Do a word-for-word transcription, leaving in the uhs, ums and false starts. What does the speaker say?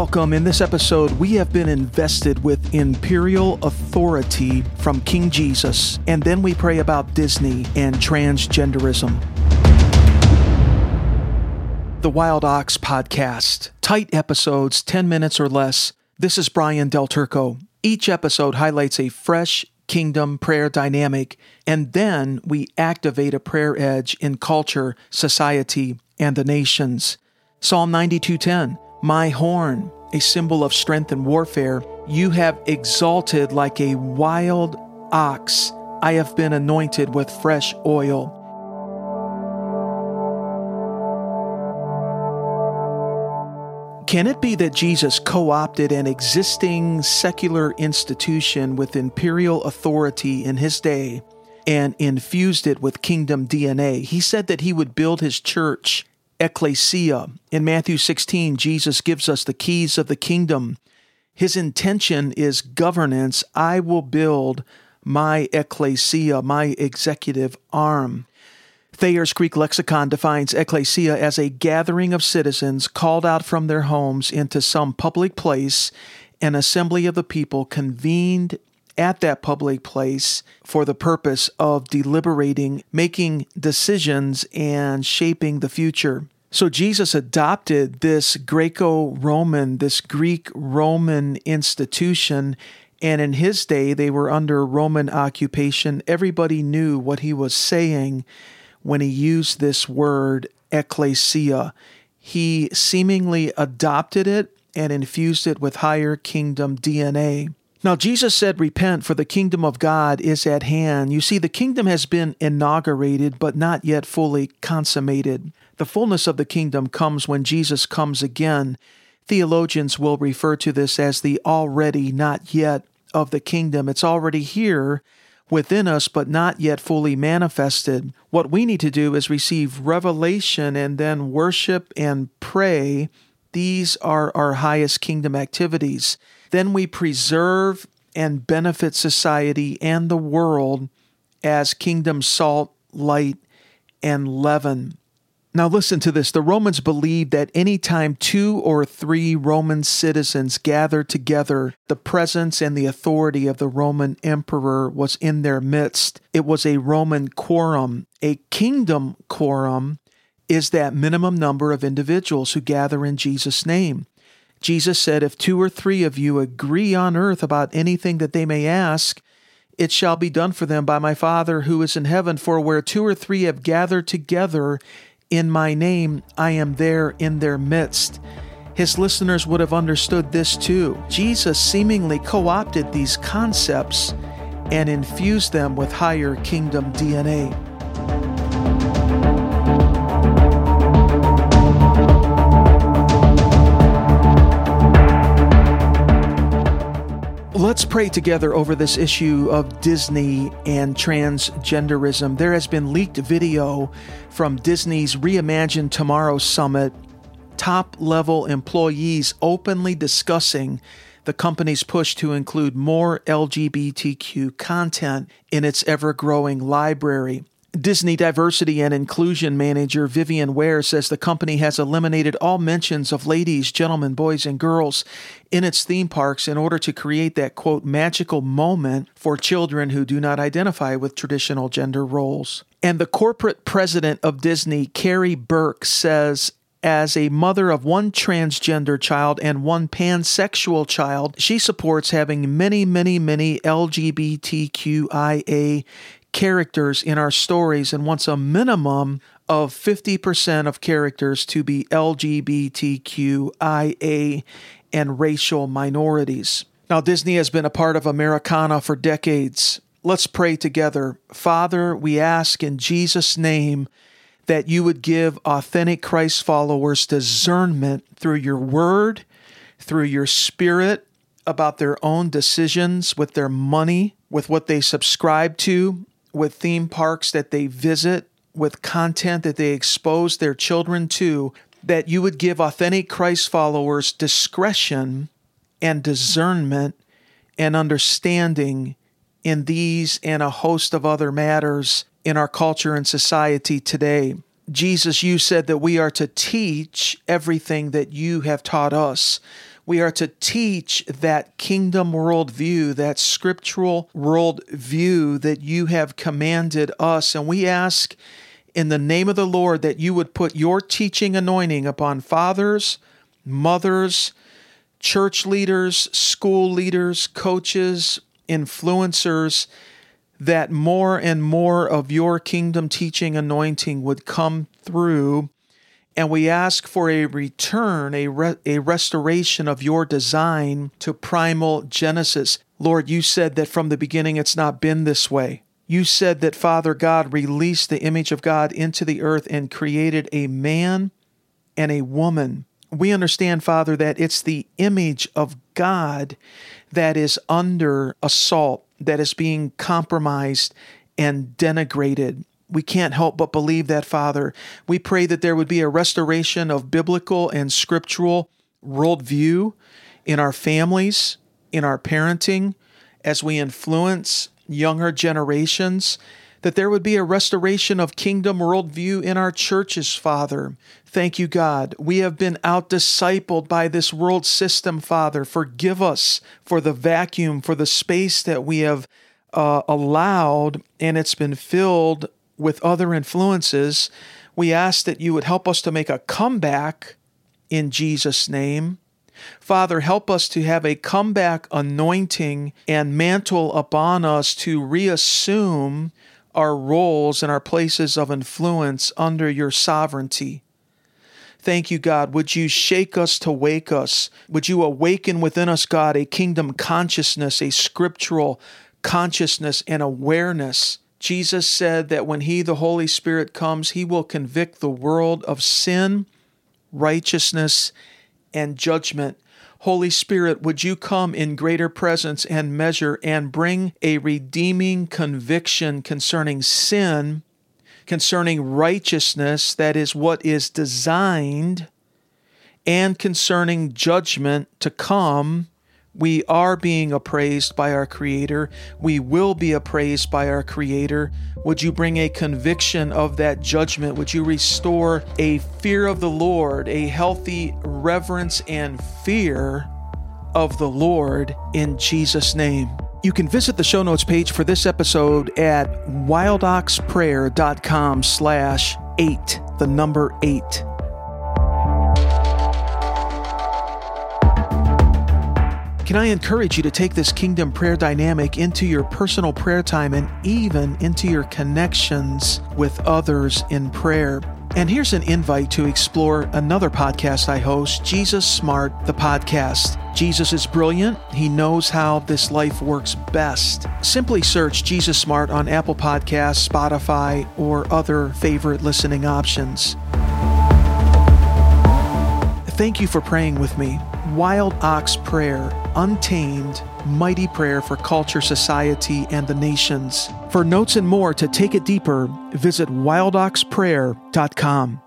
Welcome. In this episode, we have been invested with imperial authority from King Jesus, and then we pray about Disney and transgenderism. The Wild Ox Podcast. Tight episodes, ten minutes or less. This is Brian Del Turco. Each episode highlights a fresh kingdom prayer dynamic, and then we activate a prayer edge in culture, society, and the nations. Psalm ninety-two ten. My horn, a symbol of strength in warfare, you have exalted like a wild ox. I have been anointed with fresh oil. Can it be that Jesus co-opted an existing secular institution with imperial authority in his day and infused it with kingdom D N A? He said that he would build his church, Ecclesia. In Matthew sixteen, Jesus gives us the keys of the kingdom. His intention is governance. I will build my ecclesia, my executive arm. Thayer's Greek Lexicon defines ecclesia as a gathering of citizens called out from their homes into some public place, an assembly of the people convened at that public place for the purpose of deliberating, making decisions, and shaping the future. So Jesus adopted this Greco-Roman, this Greek-Roman institution, and in his day, they were under Roman occupation. Everybody knew what he was saying when he used this word, ecclesia. He seemingly adopted it and infused it with higher kingdom D N A. Now, Jesus said, repent, for the kingdom of God is at hand. You see, the kingdom has been inaugurated, but not yet fully consummated. The fullness of the kingdom comes when Jesus comes again. Theologians will refer to this as the already not yet of the kingdom. It's already here within us, but not yet fully manifested. What we need to do is receive revelation and then worship and pray. These are our highest kingdom activities. Then we preserve and benefit society and the world as kingdom salt, light, and leaven. Now listen to this. The Romans believed that any time two or three Roman citizens gathered together, the presence and the authority of the Roman emperor was in their midst. It was a Roman quorum. A kingdom quorum is that minimum number of individuals who gather in Jesus' name. Jesus said, if two or three of you agree on earth about anything that they may ask, it shall be done for them by my Father who is in heaven. For where two or three have gathered together in my name, I am there in their midst. His listeners would have understood this too. Jesus seemingly co-opted these concepts and infused them with higher kingdom D N A. Let's pray together over this issue of Disney and transgenderism. There has been leaked video from Disney's Reimagine Tomorrow Summit, top-level employees openly discussing the company's push to include more L G B T Q content in its ever-growing library. Disney Diversity and Inclusion Manager Vivian Ware says the company has eliminated all mentions of ladies, gentlemen, boys, and girls in its theme parks in order to create that, quote, magical moment for children who do not identify with traditional gender roles. And the corporate president of Disney, Carrie Burke, says, as a mother of one transgender child and one pansexual child, she supports having many, many, many L G B T Q I A characters in our stories and wants a minimum of fifty percent of characters to be L G B T Q I A and racial minorities. Now, Disney has been a part of Americana for decades. Let's pray together. Father, we ask in Jesus' name that you would give authentic Christ followers discernment through your word, through your spirit, about their own decisions, with their money, with what they subscribe to, with theme parks that they visit, with content that they expose their children to, that you would give authentic Christ followers discretion and discernment and understanding in these and a host of other matters in our culture and society today. Jesus, you said that we are to teach everything that you have taught us. We are to teach that kingdom worldview, that scriptural worldview that you have commanded us. And we ask in the name of the Lord that you would put your teaching anointing upon fathers, mothers, church leaders, school leaders, coaches, influencers, that more and more of your kingdom teaching anointing would come through. And we ask for a return, a re- a restoration of your design to primal Genesis. Lord, you said that from the beginning it's not been this way. You said that Father God released the image of God into the earth and created a man and a woman. We understand, Father, that it's the image of God that is under assault, that is being compromised and denigrated. We can't help but believe that, Father. We pray that there would be a restoration of biblical and scriptural worldview in our families, in our parenting, as we influence younger generations, that there would be a restoration of kingdom worldview in our churches, Father. Thank you, God. We have been out-discipled by this world system, Father. Forgive us for the vacuum, for the space that we have uh, allowed, and it's been filled with other influences. We ask that you would help us to make a comeback in Jesus' name. Father, help us to have a comeback anointing and mantle upon us to reassume our roles and our places of influence under your sovereignty. Thank you, God. Would you shake us to wake us? Would you awaken within us, God, a kingdom consciousness, a scriptural consciousness and awareness? Jesus said that when He, the Holy Spirit, comes, He will convict the world of sin, righteousness, and judgment. Holy Spirit, would you come in greater presence and measure and bring a redeeming conviction concerning sin, concerning righteousness, that is what is designed, and concerning judgment to come. We are being appraised by our Creator. We will be appraised by our Creator. Would you bring a conviction of that judgment? Would you restore a fear of the Lord, a healthy reverence and fear of the Lord in Jesus' name? You can visit the show notes page for this episode at wildoxprayer.com slash eight, the number eight. Can I encourage you to take this kingdom prayer dynamic into your personal prayer time and even into your connections with others in prayer? And here's an invite to explore another podcast I host, Jesus Smart, the podcast. Jesus is brilliant. He knows how this life works best. Simply search Jesus Smart on Apple Podcasts, Spotify, or other favorite listening options. Thank you for praying with me. Wild Ox Prayer, untamed, mighty prayer for culture, society, and the nations. For notes and more to take it deeper, visit wild ox prayer dot com.